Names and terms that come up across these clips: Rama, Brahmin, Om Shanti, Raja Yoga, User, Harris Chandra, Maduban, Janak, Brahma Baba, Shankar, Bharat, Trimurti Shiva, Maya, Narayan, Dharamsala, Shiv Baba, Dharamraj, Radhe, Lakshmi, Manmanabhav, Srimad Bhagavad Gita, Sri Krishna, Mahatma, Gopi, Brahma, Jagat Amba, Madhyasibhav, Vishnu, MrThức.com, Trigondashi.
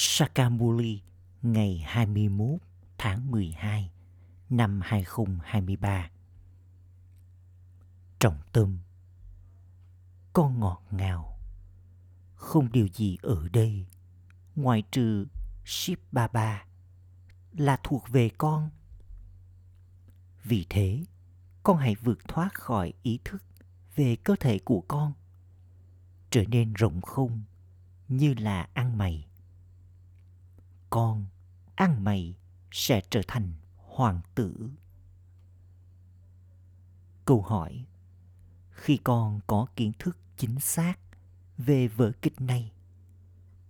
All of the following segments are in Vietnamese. Sakamuli ngày 21 tháng 12 năm 2023. Trọng tâm: con ngọt ngào, không điều gì ở đây ngoại trừ Shiv Baba là thuộc về con. Vì thế, con hãy vượt thoát khỏi ý thức về cơ thể của con, trở nên rộng không như là ăn mày. Con ăn mày sẽ trở thành hoàng tử. Câu hỏi: khi con có kiến thức chính xác về vở kịch này,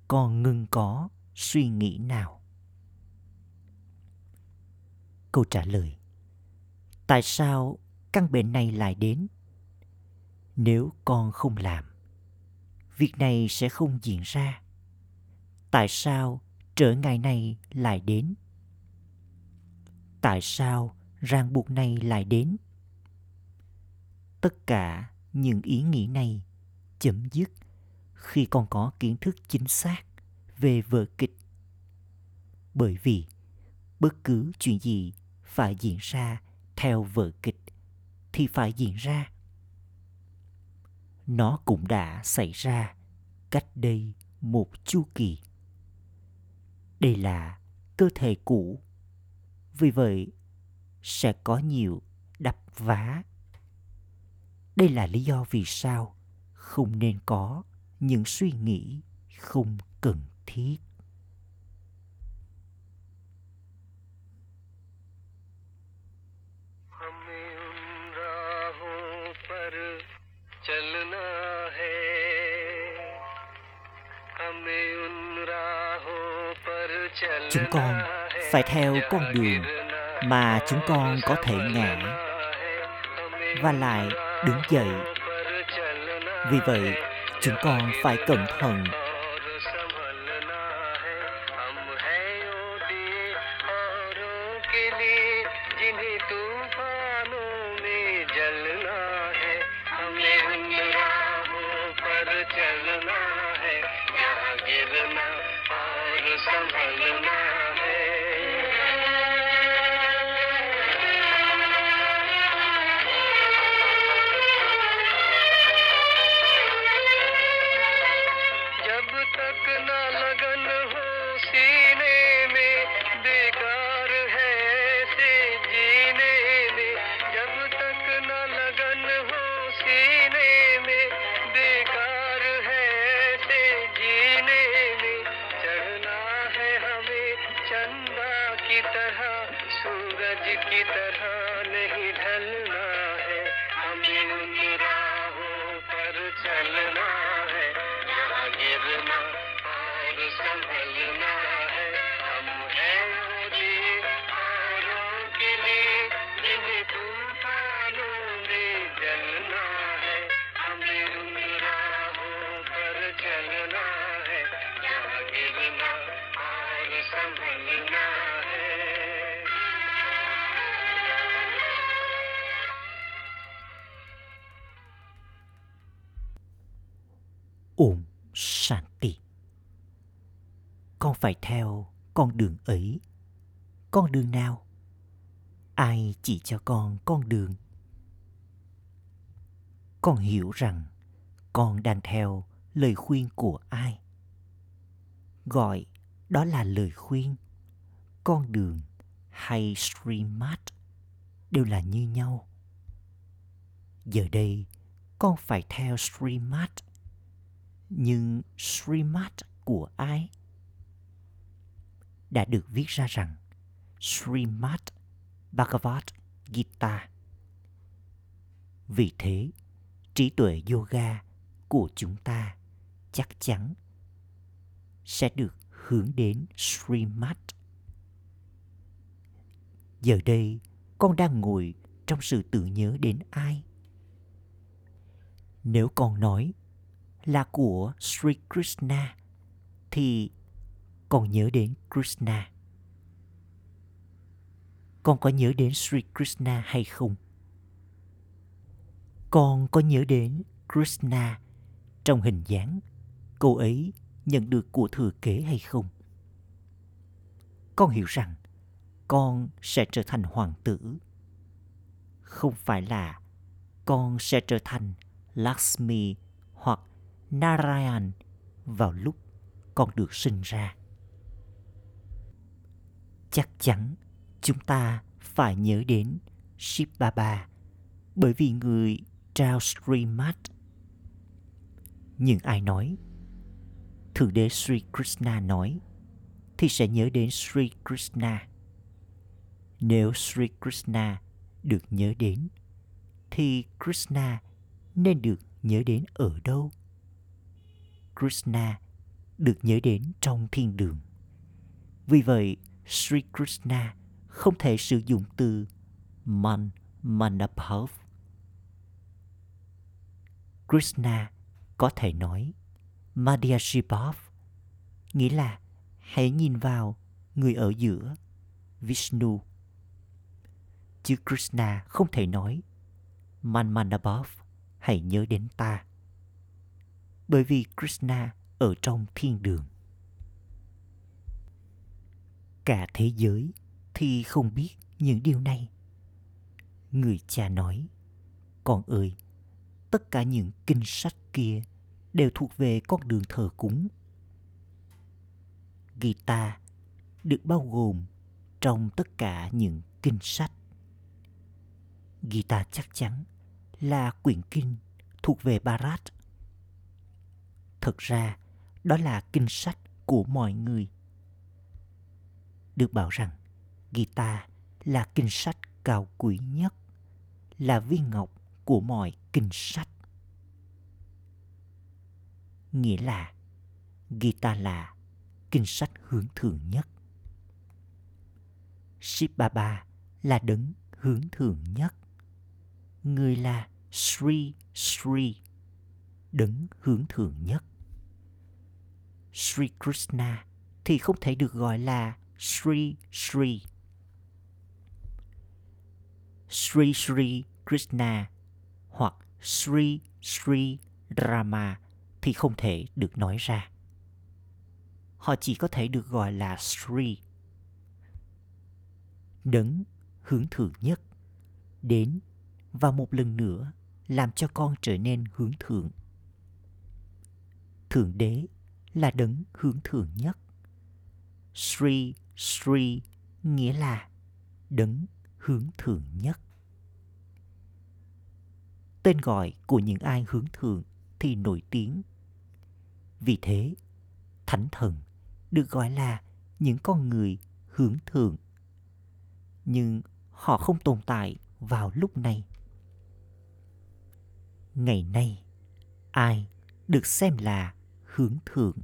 con ngừng có suy nghĩ nào? Câu trả lời: tại sao căn bệnh này lại đến? Nếu con không làm, việc này sẽ không diễn ra. Tại sao trở ngại này lại đến? Tại sao ràng buộc này lại đến? Tất cả những ý nghĩ này chấm dứt khi con có kiến thức chính xác về vở kịch. Bởi vì bất cứ chuyện gì phải diễn ra theo vở kịch thì phải diễn ra. Nó cũng đã xảy ra cách đây một chu kỳ. Đây là cơ thể cũ, vì vậy sẽ có nhiều đập vá. Đây là lý do vì sao không nên có những suy nghĩ không cần thiết. Chúng con phải theo con đường mà chúng con có thể ngã và lại đứng dậy. Vì vậy, chúng con phải cẩn thận. Ôm Shanti. Con phải theo con đường ấy. Con đường nào? Ai chỉ cho con đường? Con hiểu rằng con đang theo lời khuyên của ai? Gọi đó là lời khuyên, con đường hay Srimad đều là như nhau. Giờ đây con phải theo Srimad. Nhưng Srimad của ai? Đã được viết ra rằng Srimad Bhagavad Gita. Vì thế, trí tuệ yoga của chúng ta chắc chắn sẽ được hướng đến Srimad. Giờ đây, con đang ngồi trong sự tự nhớ đến ai? Nếu con nói là của Sri Krishna thì con nhớ đến Krishna. Con có nhớ đến Sri Krishna hay không? Con có nhớ đến Krishna trong hình dáng cô ấy nhận được của thừa kế hay không? con hiểu rằng con sẽ trở thành hoàng tử. Không phải là con sẽ trở thành Lakshmi hoặc Narayan vào lúc con được sinh ra. Chắc chắn chúng ta phải nhớ đến Shiv Baba bởi vì người trao Srimad. Nhưng ai nói Thượng Đế Sri Krishna nói thì sẽ nhớ đến Sri Krishna. Nếu Sri Krishna được nhớ đến thì Krishna nên được nhớ đến ở đâu? Krishna được nhớ đến trong thiên đường. Vì vậy, Sri Krishna không thể sử dụng từ Man Manabhav. Krishna có thể nói Madhyasibhav, nghĩa là hãy nhìn vào người ở giữa, Vishnu. Chứ Krishna không thể nói Manmanabhav, hãy nhớ đến ta. Bởi vì Krishna ở trong thiên đường. Cả thế giới thì không biết những điều này. Người cha nói, con ơi, tất cả những kinh sách kia đều thuộc về con đường thờ cúng. Gita được bao gồm trong tất cả những kinh sách. Gita chắc chắn là quyển kinh thuộc về Bharat. Thật ra, đó là kinh sách của mọi người. Được bảo rằng, Gita là kinh sách cao quý nhất, là viên ngọc của mọi kinh sách. Nghĩa là, Gita là kinh sách hướng thượng nhất. Shiv Baba là đấng hướng thượng nhất. Người là Sri Sri, đấng hướng thượng nhất. Sri Krishna thì không thể được gọi là Sri Sri. Sri Sri Krishna hoặc Sri Sri Rama thì không thể được nói ra. Họ chỉ có thể được gọi là Sri. Đấng hướng thượng nhất đến và một lần nữa làm cho con trở nên hướng thượng. Thượng Đế là đấng hướng thượng nhất. Sri Sri nghĩa là đấng hướng thượng nhất. Tên gọi của những ai hướng thượng thì nổi tiếng. Vì thế, thánh thần được gọi là những con người hướng thượng. Nhưng họ không tồn tại vào lúc này. Ngày nay, ai được xem là hướng thượng?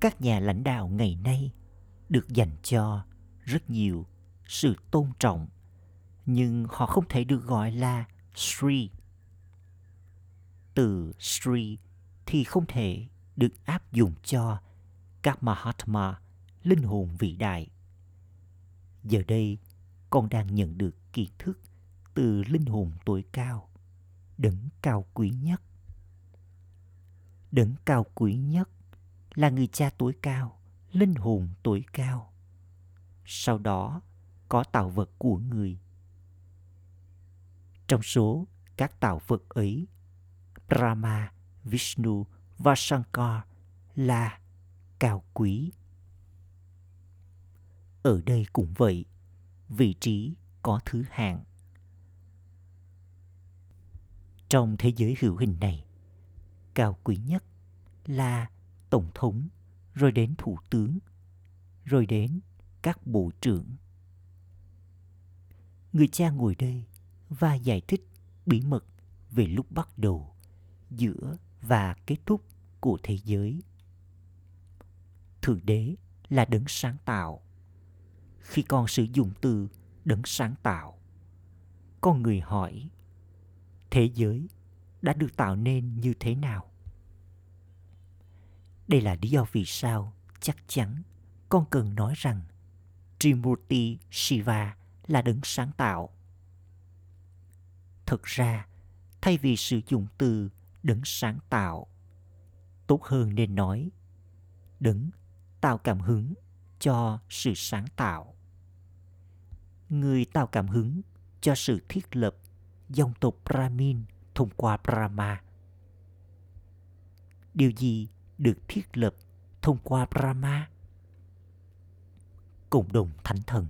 Các nhà lãnh đạo ngày nay được dành cho rất nhiều sự tôn trọng, nhưng họ không thể được gọi là Sri. Từ Sri thì không thể được áp dụng cho các Mahatma, linh hồn vĩ đại. Giờ đây, con đang nhận được kiến thức từ linh hồn tối cao, đấng cao quý nhất. Đấng cao quý nhất là người cha tối cao, linh hồn tối cao. Sau đó có tạo vật của người. Trong số các tạo vật ấy, Brahma, Vishnu và Shankar là cao quý. Ở đây cũng vậy, vị trí có thứ hạng. Trong thế giới hữu hình này, cao quý nhất là tổng thống, rồi đến thủ tướng, rồi đến các bộ trưởng. Người cha ngồi đây và giải thích bí mật về lúc bắt đầu, giữa và kết thúc của thế giới. Thượng Đế là đấng sáng tạo. Khi con sử dụng từ đấng sáng tạo, con người hỏi thế giới đã được tạo nên như thế nào? Đây là lý do vì sao chắc chắn con cần nói rằng Trimurti Shiva là đấng sáng tạo. Thật ra, thay vì sử dụng từ đấng sáng tạo, tốt hơn nên nói đấng tạo cảm hứng cho sự sáng tạo. Người tạo cảm hứng cho sự thiết lập dòng tộc Brahmin thông qua Brahma. Điều gì được thiết lập thông qua Brahma? Cộng đồng thánh thần.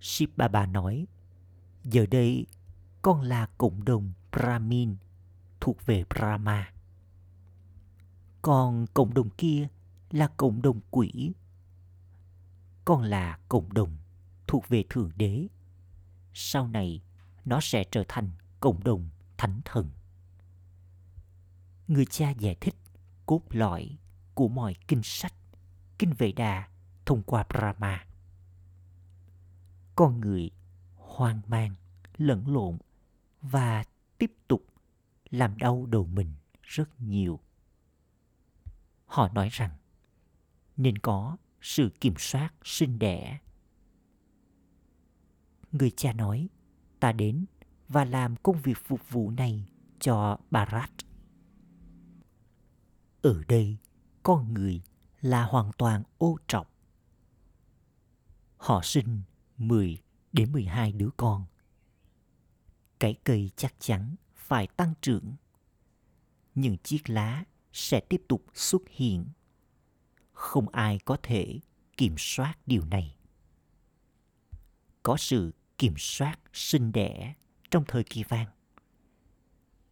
Shiv Baba nói, giờ đây con là cộng đồng Brahmin thuộc về Brahma. Còn cộng đồng kia là cộng đồng quỷ. Con là cộng đồng thuộc về Thượng Đế. Sau này nó sẽ trở thành cộng đồng thánh thần. Người cha giải thích cốt lõi của mọi kinh sách, kinh Veda thông qua Brahma. Con người hoang mang, lẫn lộn và tiếp tục làm đau đầu mình rất nhiều. Họ nói rằng nên có sự kiểm soát sinh đẻ. Người cha nói, ta đến và làm công việc phục vụ này cho Bharat. Ở đây, con người là hoàn toàn ô trọc. Họ sinh 10 đến 12 đứa con. Cái cây chắc chắn phải tăng trưởng. Những chiếc lá sẽ tiếp tục xuất hiện. Không ai có thể kiểm soát điều này. Có sự kiểm soát sinh đẻ trong thời kỳ vàng.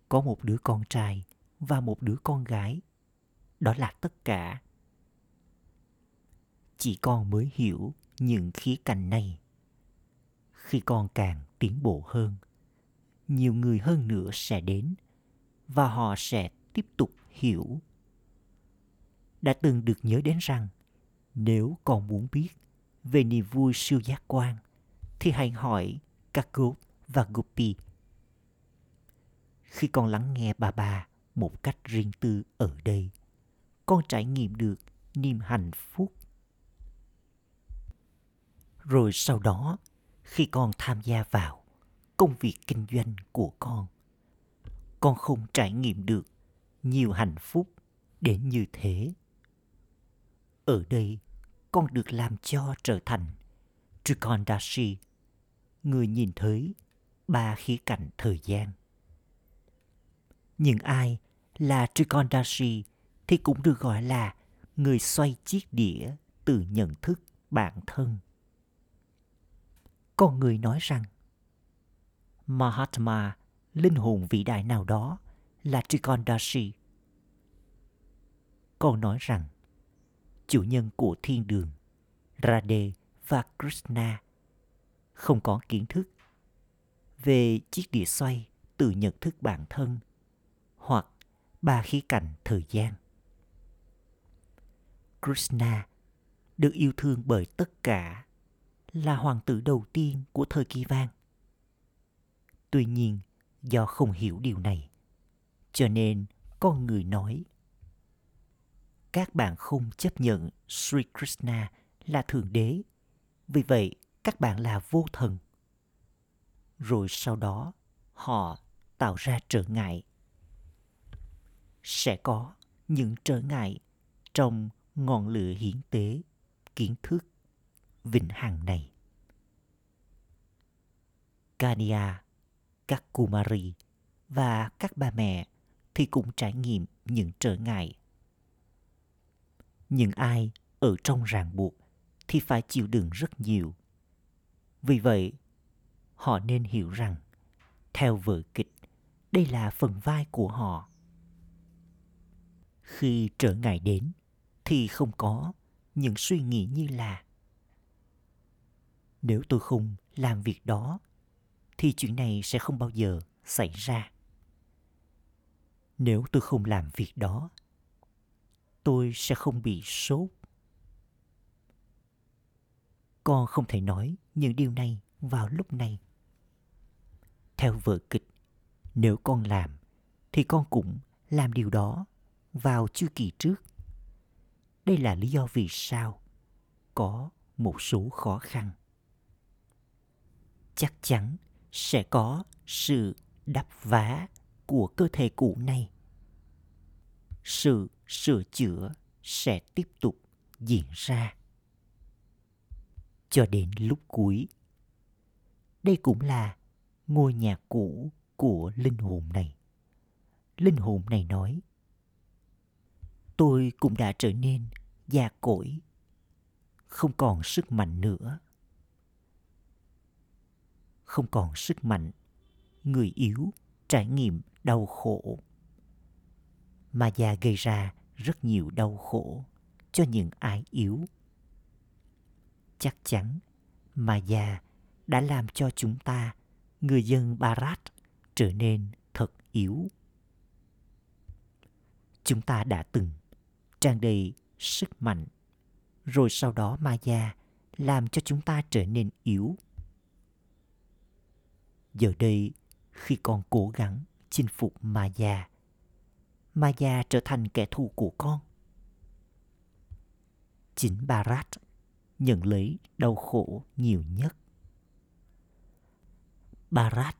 Có một đứa con trai và một đứa con gái. Đó là tất cả. Chỉ con mới hiểu những khía cạnh này. Khi con càng tiến bộ hơn, nhiều người hơn nữa sẽ đến và họ sẽ tiếp tục hiểu. Đã từng được nhớ đến rằng nếu con muốn biết về niềm vui siêu giác quan thì hãy hỏi các Gop và Gopi. Khi con lắng nghe bà một cách riêng tư ở đây, con trải nghiệm được niềm hạnh phúc. Rồi sau đó, khi con tham gia vào công việc kinh doanh của con không trải nghiệm được nhiều hạnh phúc đến như thế. Ở đây, con được làm cho trở thành Trigondashi, người nhìn thấy 3 khía cạnh thời gian. Nhưng ai là Trigondashi thì cũng được gọi là người xoay chiếc đĩa từ nhận thức bản thân. Con người nói rằng Mahatma, linh hồn vĩ đại nào đó là Trigondashi. Con nói rằng chủ nhân của thiên đường, Radhe và Krishna không có kiến thức về chiếc đĩa xoay từ nhận thức bản thân hoặc 3 khía cạnh thời gian. Krishna được yêu thương bởi tất cả, là hoàng tử đầu tiên của thời kỳ vàng. Tuy nhiên, do không hiểu điều này, cho nên con người nói các bạn không chấp nhận Sri Krishna là Thượng Đế, vì vậy các bạn là vô thần. Rồi sau đó, họ tạo ra trở ngại. Sẽ có những trở ngại trong ngọn lửa hiến tế, kiến thức vĩnh hằng này. Kanya, các Kumari và các bà mẹ thì cũng trải nghiệm những trở ngại. Những ai ở trong ràng buộc thì phải chịu đựng rất nhiều. Vì vậy, họ nên hiểu rằng theo vở kịch, đây là phần vai của họ. Khi trở ngại đến thì không có những suy nghĩ như là nếu tôi không làm việc đó thì chuyện này sẽ không bao giờ xảy ra. Nếu tôi không làm việc đó, tôi sẽ không bị sốt. Con không thể nói những điều này vào lúc này. Theo vở kịch, nếu con làm thì con cũng làm điều đó vào chu kỳ trước. Đây là lý do vì sao có một số khó khăn. Chắc chắn sẽ có sự đắp vá của cơ thể cũ này. Sự sửa chữa sẽ tiếp tục diễn ra cho đến lúc cuối. Đây cũng là ngôi nhà cũ của linh hồn này. Linh hồn này nói: tôi cũng đã trở nên già cỗi, không còn sức mạnh nữa. Không còn sức mạnh, người yếu trải nghiệm đau khổ. Mà già gây ra rất nhiều đau khổ cho những ai yếu. Chắc chắn mà già đã làm cho chúng ta, người dân Bharat, trở nên thật yếu. Chúng ta đã từng tràn đầy sức mạnh, rồi sau đó Maya làm cho chúng ta trở nên yếu. Giờ đây, khi con cố gắng chinh phục Maya, Maya trở thành kẻ thù của con. Chính Bharat nhận lấy đau khổ nhiều nhất. Bharat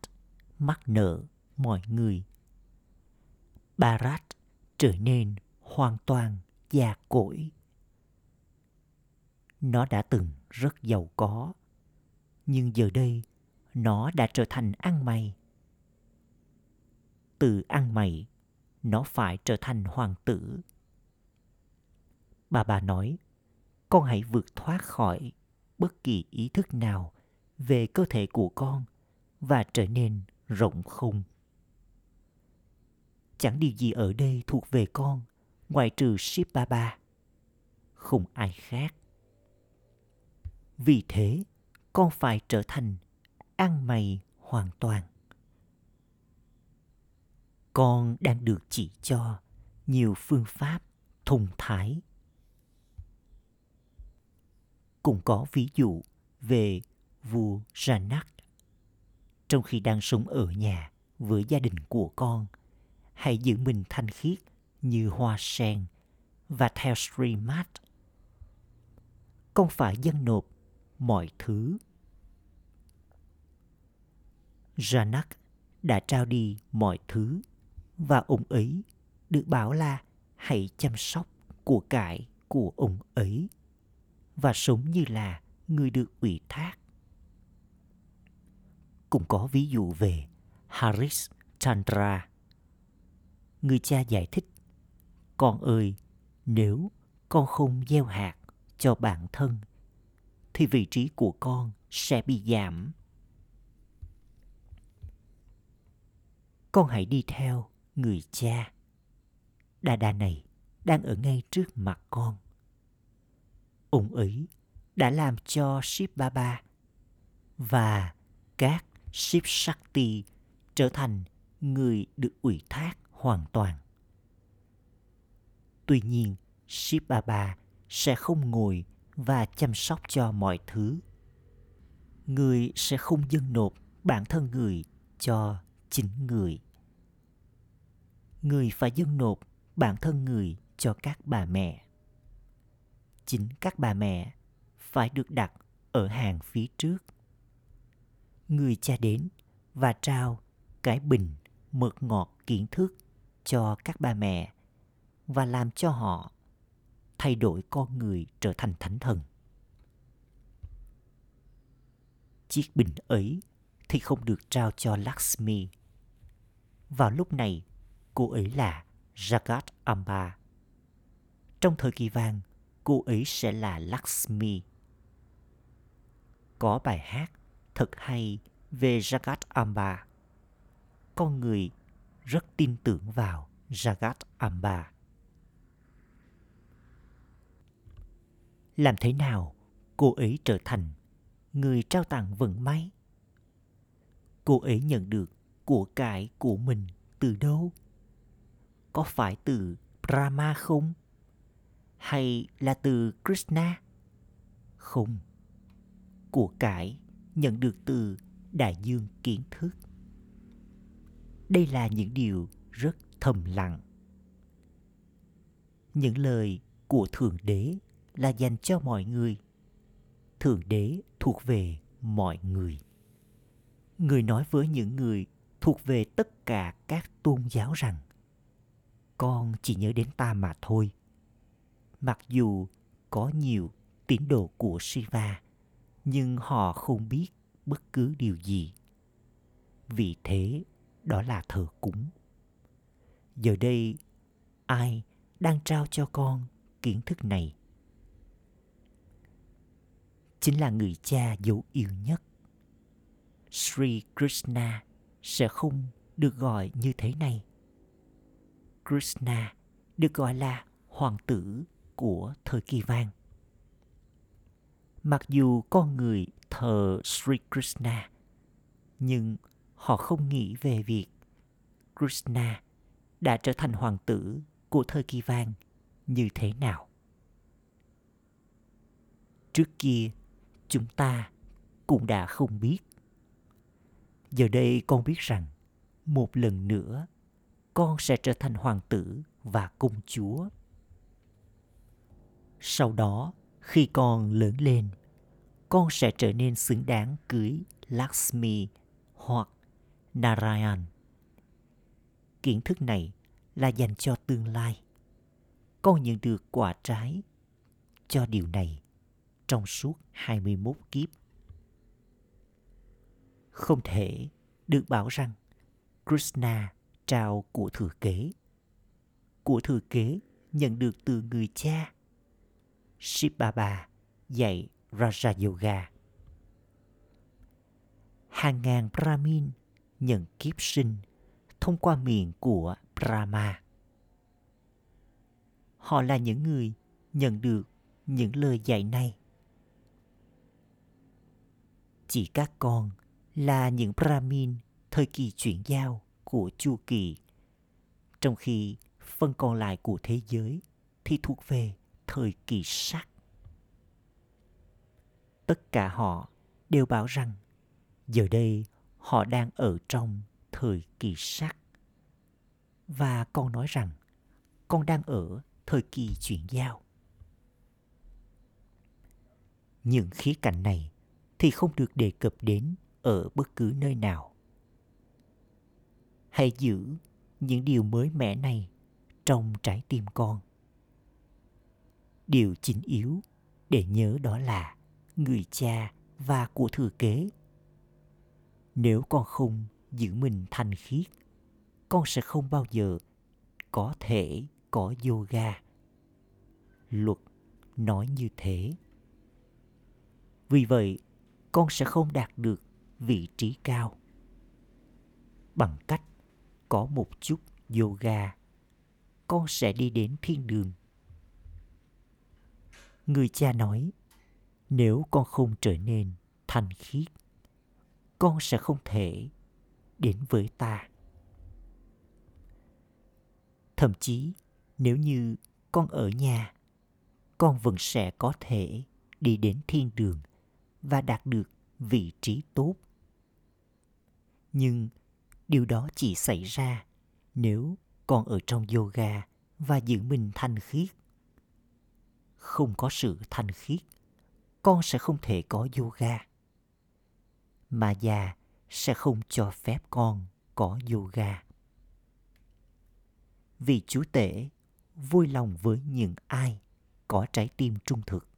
mắc nợ mọi người. Bharat trở nên hoàn toàn già cỗi. Nó đã từng rất giàu có, nhưng giờ đây nó đã trở thành ăn mày. Từ ăn mày, nó phải trở thành hoàng tử. Bà nói, con hãy vượt thoát khỏi bất kỳ ý thức nào về cơ thể của con và trở nên rộng không. Chẳng điều gì ở đây thuộc về con ngoại trừ Shiv Baba, không ai khác. Vì thế, con phải trở thành ăn mày hoàn toàn. Con đang được chỉ cho nhiều phương pháp thông thái. Cũng có ví dụ về vua Janak. Trong khi đang sống ở nhà với gia đình của con, hãy giữ mình thanh khiết như hoa sen và theo Srimad. Con phải dâng nộp mọi thứ. Janak đã trao đi mọi thứ và ông ấy được bảo là hãy chăm sóc của cải của ông ấy và sống như là người được ủy thác. Cũng có ví dụ về Harris Chandra. Người cha giải thích, con ơi, nếu con không gieo hạt cho bản thân, thì vị trí của con sẽ bị giảm. Con hãy đi theo người cha. Đà đà này đang ở ngay trước mặt con. Ông ấy đã làm cho Shiv Baba và các Shiv Shakti trở thành người được ủy thác hoàn toàn. Tuy nhiên, Shiv Baba sẽ không ngồi và chăm sóc cho mọi thứ. Người sẽ không dâng nộp bản thân người cho chính người. Người phải dâng nộp bản thân người cho các bà mẹ. Chính các bà mẹ phải được đặt ở hàng phía trước. Người cha đến và trao cái bình mật ngọt kiến thức cho các bà mẹ và làm cho họ thay đổi con người trở thành thánh thần. Chiếc bình ấy thì không được trao cho Lakshmi. Vào lúc này, cô ấy là Jagat Amba. Trong thời kỳ vàng, cô ấy sẽ là Lakshmi. Có bài hát thật hay về Jagat Amba. Con người rất tin tưởng vào Jagat Amba. Làm thế nào cô ấy trở thành người trao tặng vận may? Cô ấy nhận được của cải của mình từ đâu? Có phải từ Brahma không? Hay là từ Krishna? Không. Của cải nhận được từ đại dương kiến thức. Đây là những điều rất thầm lặng. Những lời của Thượng Đế là dành cho mọi người. Thượng Đế thuộc về mọi người. Người nói với những người thuộc về tất cả các tôn giáo rằng con chỉ nhớ đến ta mà thôi. Mặc dù có nhiều tín đồ của Shiva, nhưng họ không biết bất cứ điều gì. Vì thế, đó là thờ cúng. Giờ đây, ai đang trao cho con kiến thức này? Chính là người cha dấu yêu nhất. Sri Krishna sẽ không được gọi như thế này. Krishna được gọi là hoàng tử của thời kỳ vàng. Mặc dù con người thờ Sri Krishna, nhưng họ không nghĩ về việc Krishna đã trở thành hoàng tử của thời kỳ vàng như thế nào. Trước kia, chúng ta cũng đã không biết. Giờ đây con biết rằng, một lần nữa, con sẽ trở thành hoàng tử và công chúa. Sau đó, khi con lớn lên, con sẽ trở nên xứng đáng cưới Lakshmi hoặc Narayan. Kiến thức này là dành cho tương lai. Con nhận được quả trái cho điều này trong suốt 21 kiếp. Không thể được bảo rằng Krishna trao của thừa kế. Của thừa kế nhận được từ người cha. Shiv Baba dạy Raja Yoga. Hàng ngàn Brahmin nhận kiếp sinh thông qua miệng của Brahma. Họ là những người nhận được những lời dạy này. Chỉ các con là những Brahmin thời kỳ chuyển giao của chu kỳ, trong khi phần còn lại của thế giới thì thuộc về thời kỳ sắc. Tất cả họ đều bảo rằng giờ đây họ đang ở trong thời kỳ sắc. Và con nói rằng con đang ở thời kỳ chuyển giao. Những khía cạnh này thì không được đề cập đến ở bất cứ nơi nào. Hãy giữ những điều mới mẻ này trong trái tim con. Điều chính yếu để nhớ đó là người cha và của thừa kế. Nếu con không giữ mình thanh khiết, con sẽ không bao giờ có thể có yoga. Luật nói như thế. Vì vậy, con sẽ không đạt được vị trí cao. Bằng cách có một chút yoga, con sẽ đi đến thiên đường. Người cha nói, nếu con không trở nên thanh khiết, con sẽ không thể đến với ta. Thậm chí, nếu như con ở nhà, con vẫn sẽ có thể đi đến thiên đường và đạt được vị trí tốt. Nhưng điều đó chỉ xảy ra nếu con ở trong yoga và giữ mình thanh khiết. Không có sự thanh khiết, con sẽ không thể có yoga. Mà già sẽ không cho phép con có yoga. Vì Chúa Tể vui lòng với những ai có trái tim trung thực.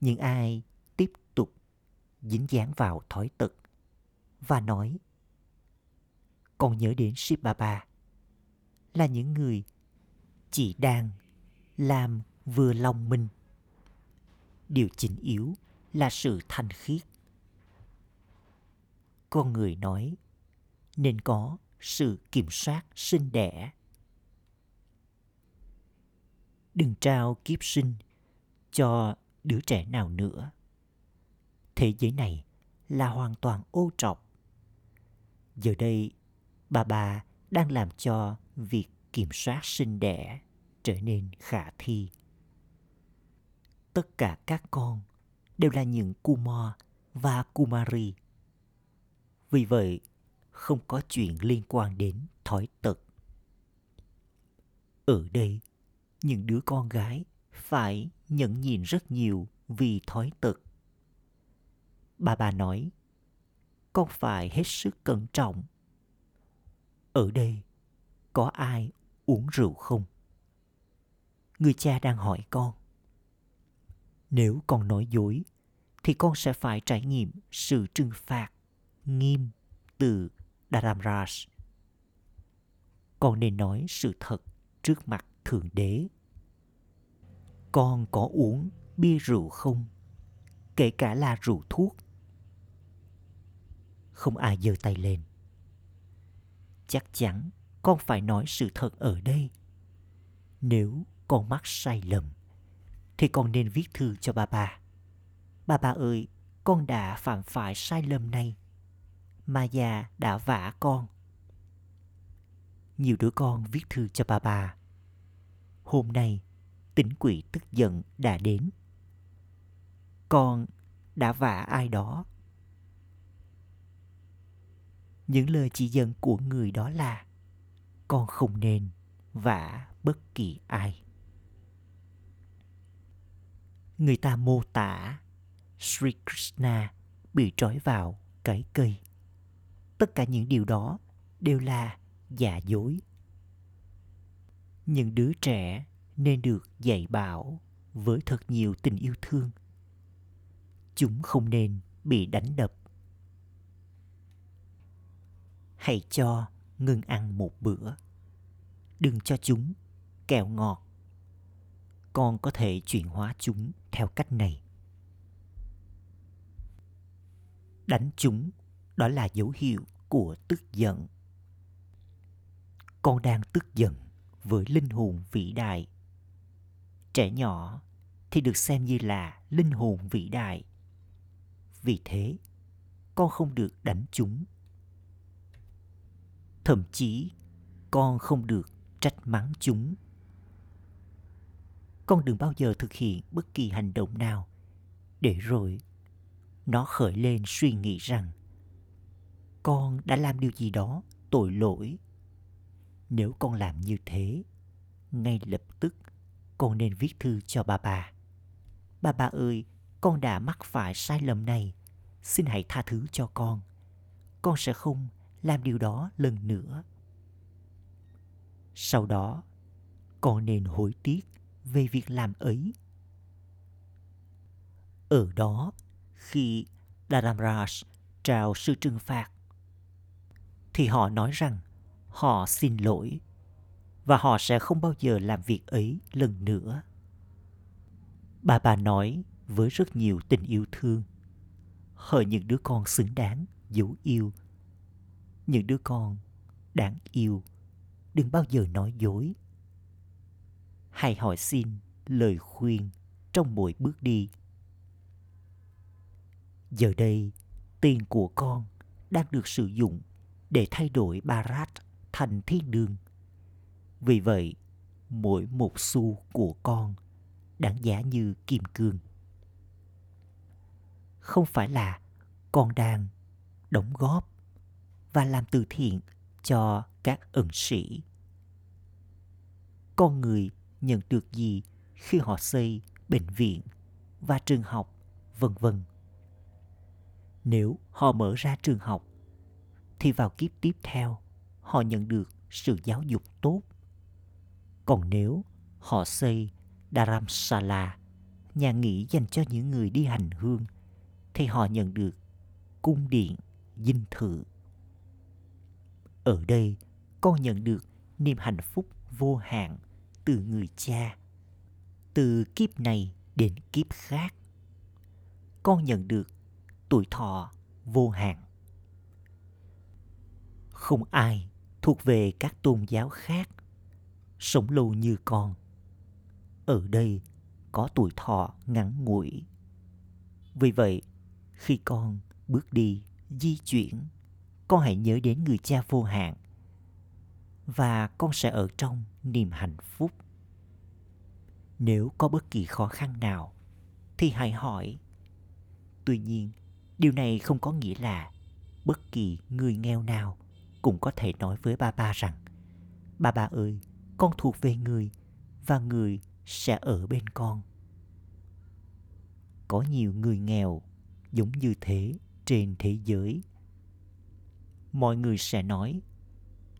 Những ai tiếp tục dính dáng vào thói tật và nói, con nhớ đến Shiv Baba, là những người chỉ đang làm vừa lòng mình. Điều chính yếu là sự thanh khiết. Con người nói nên có sự kiểm soát sinh đẻ. Đừng trao kiếp sinh cho đứa trẻ nào nữa. Thế giới này là hoàn toàn ô trọc. Giờ đây, Baba đang làm cho việc kiểm soát sinh đẻ trở nên khả thi. Tất cả các con đều là những Kumar và Kumari. Vì vậy, không có chuyện liên quan đến thói tật. Ở đây, những đứa con gái phải nhẫn nhịn rất nhiều vì thói tật. Baba nói, con phải hết sức cẩn trọng. Ở đây, có ai uống rượu không? Người cha đang hỏi con. Nếu con nói dối, thì con sẽ phải trải nghiệm sự trừng phạt nghiêm từ Dharamraj. Con nên nói sự thật trước mặt Thượng Đế. Con có uống bia rượu không? Kể cả là rượu thuốc. Không ai giơ tay lên. Chắc chắn con phải nói sự thật ở đây. Nếu con mắc sai lầm, thì con nên viết thư cho Baba. Baba ơi, con đã phạm phải sai lầm này. Maya đã vả con. Nhiều đứa con viết thư cho Baba. Hôm nay, Tỉnh Quỷ tức giận đã đến. Con đã vả ai đó. Những lời chỉ dẫn của người đó là con không nên vả bất kỳ ai. Người ta mô tả Sri Krishna bị trói vào cái cây. Tất cả những điều đó đều là giả dối. Những đứa trẻ nên được dạy bảo với thật nhiều tình yêu thương. Chúng không nên bị đánh đập. Hãy cho ngừng ăn một bữa. Đừng cho chúng kẹo ngọt. Con có thể chuyển hóa chúng theo cách này. Đánh chúng, đó là dấu hiệu của tức giận. Con đang tức giận với linh hồn vĩ đại. Trẻ nhỏ thì được xem như là linh hồn vĩ đại. Vì thế, con không được đánh chúng. Thậm chí, con không được trách mắng chúng. Con đừng bao giờ thực hiện bất kỳ hành động nào để rồi nó khởi lên suy nghĩ rằng con đã làm điều gì đó tội lỗi. Nếu con làm như thế, ngay lập tức con nên viết thư cho Baba. Baba ơi, con đã mắc phải sai lầm này. Xin hãy tha thứ cho con. Con sẽ không làm điều đó lần nữa. Sau đó, con nên hối tiếc về việc làm ấy. Ở đó, khi Dharamraj trao sự trừng phạt, thì họ nói rằng họ xin lỗi và họ sẽ không bao giờ làm việc ấy lần nữa. Bà nói với rất nhiều tình yêu thương, hỡi những đứa con xứng đáng dấu yêu, những đứa con đáng yêu, đừng bao giờ nói dối. Hãy hỏi xin lời khuyên trong mỗi bước đi. Giờ đây, tiền của con đang được sử dụng để thay đổi Bharat thành thiên đường. Vì vậy, mỗi một xu của con đáng giá như kim cương. Không phải là con đang đóng góp và làm từ thiện cho các ẩn sĩ. Con người nhận được gì khi họ xây bệnh viện và trường học, vân vân. Nếu họ mở ra trường học, thì vào kiếp tiếp theo, họ nhận được sự giáo dục tốt. Còn nếu họ xây Dharamsala, nhà nghỉ dành cho những người đi hành hương, thì họ nhận được cung điện, dinh thự. Ở đây, con nhận được niềm hạnh phúc vô hạn từ người cha, từ kiếp này đến kiếp khác. Con nhận được tuổi thọ vô hạn. Không ai thuộc về các tôn giáo khác sống lâu như con. Ở đây có tuổi thọ ngắn ngủi. Vì vậy, khi con bước đi, di chuyển, con hãy nhớ đến người cha vô hạn và con sẽ ở trong niềm hạnh phúc. Nếu có bất kỳ khó khăn nào thì hãy hỏi. Tuy nhiên, điều này không có nghĩa là bất kỳ người nghèo nào cũng có thể nói với Baba rằng Baba ơi, con thuộc về người và người sẽ ở bên con. Có nhiều người nghèo giống như thế trên thế giới. Mọi người sẽ nói,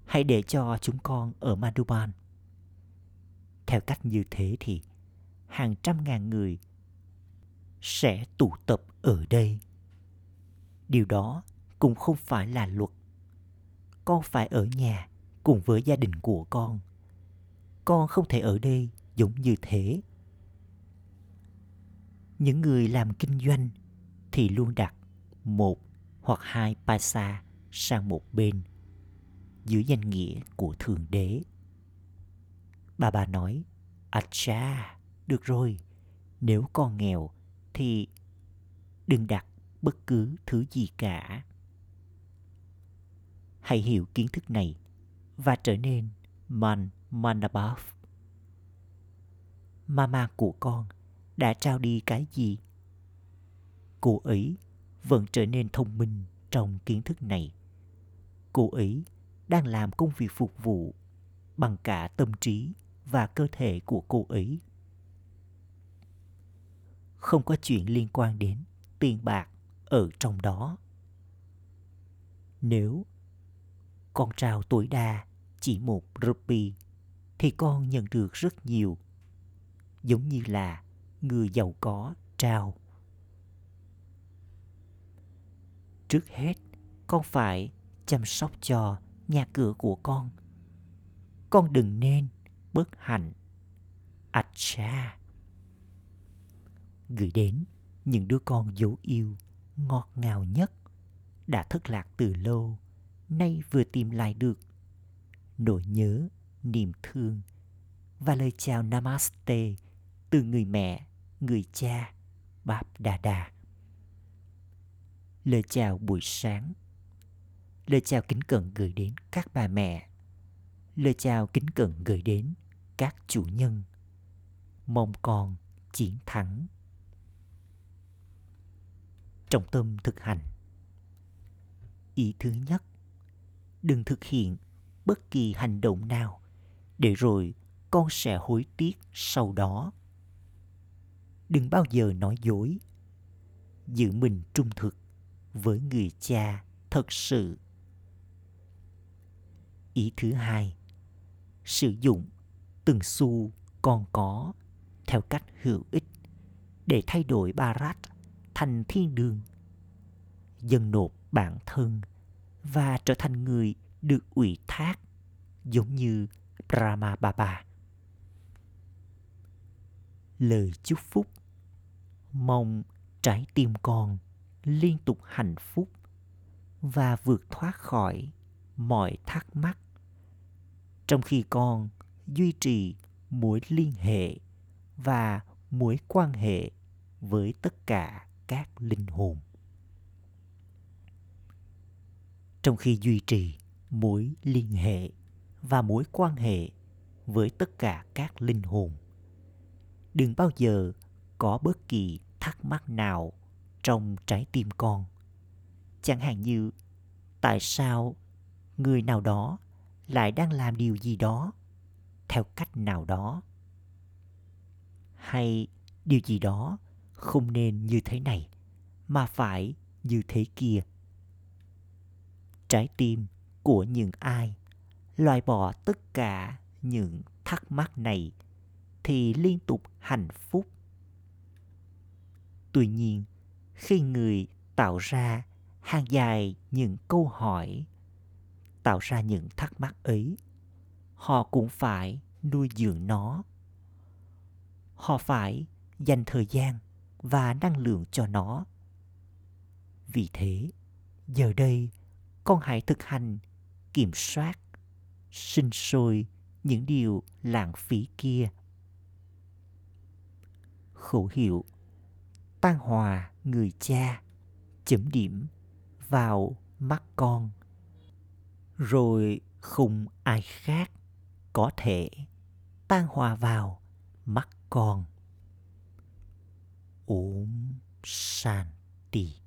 hãy để cho chúng con ở Maduban. Theo cách như thế thì hàng trăm ngàn người sẽ tụ tập ở đây. Điều đó cũng không phải là luật. Con phải ở nhà cùng với gia đình của con. Con không thể ở đây giống như thế. Những người làm kinh doanh thì luôn đặt 1 hoặc 2 paisa sang một bên dưới danh nghĩa của Thượng Đế. Bà nói, "Acha, được rồi, nếu con nghèo thì đừng đặt bất cứ thứ gì cả." Hãy hiểu kiến thức này và trở nên Manabhav. Mama của con đã trao đi cái gì? Cô ấy vẫn trở nên thông minh trong kiến thức này. Cô ấy đang làm công việc phục vụ bằng cả tâm trí và cơ thể của cô ấy. Không có chuyện liên quan đến tiền bạc ở trong đó. Nếu con trao tối đa chỉ 1 rupee thì con nhận được rất nhiều, giống như là người giàu có trao. Trước hết, con phải chăm sóc cho nhà cửa của con. Con đừng nên bất hạnh. Acha. Gửi đến những đứa con dấu yêu, ngọt ngào nhất, đã thất lạc từ lâu, nay vừa tìm lại được. Nỗi nhớ, niềm thương và lời chào Namaste từ người mẹ, người cha, Báp Đà Đà. Lời chào buổi sáng. Lời chào kính cẩn gửi đến các bà mẹ. Lời chào kính cẩn gửi đến các chủ nhân. Mong con chiến thắng. Trọng tâm thực hành. Ý thứ nhất, đừng thực hiện bất kỳ hành động nào để rồi con sẽ hối tiếc sau đó. Đừng bao giờ nói dối. Giữ mình trung thực với người cha thật sự. Ý thứ hai, sử dụng từng xu con có theo cách hữu ích để thay đổi Bharat thành thiên đường, dâng nộp bản thân và trở thành người được ủy thác giống như Brahma Baba. Lời chúc phúc. Mong trái tim con liên tục hạnh phúc và vượt thoát khỏi mọi thắc mắc, trong khi con duy trì mối liên hệ và mối quan hệ với tất cả các linh hồn. Trong khi duy trì mối liên hệ và mối quan hệ với tất cả các linh hồn, đừng bao giờ có bất kỳ thắc mắc nào trong trái tim con. Chẳng hạn như, tại sao người nào đó lại đang làm điều gì đó theo cách nào đó? Hay điều gì đó không nên như thế này mà phải như thế kia? Trái tim của những ai loại bỏ tất cả những thắc mắc này thì liên tục hạnh phúc. Tuy nhiên, khi người tạo ra hàng dài những câu hỏi, tạo ra những thắc mắc ấy, họ cũng phải nuôi dưỡng nó. Họ phải dành thời gian và năng lượng cho nó. Vì thế, giờ đây con hãy thực hành kiểm soát, sinh sôi những điều lãng phí kia. Khẩu hiệu tan hòa người cha chấm điểm vào mắt con, rồi không ai khác có thể tan hòa vào mắt con. Om Shanti.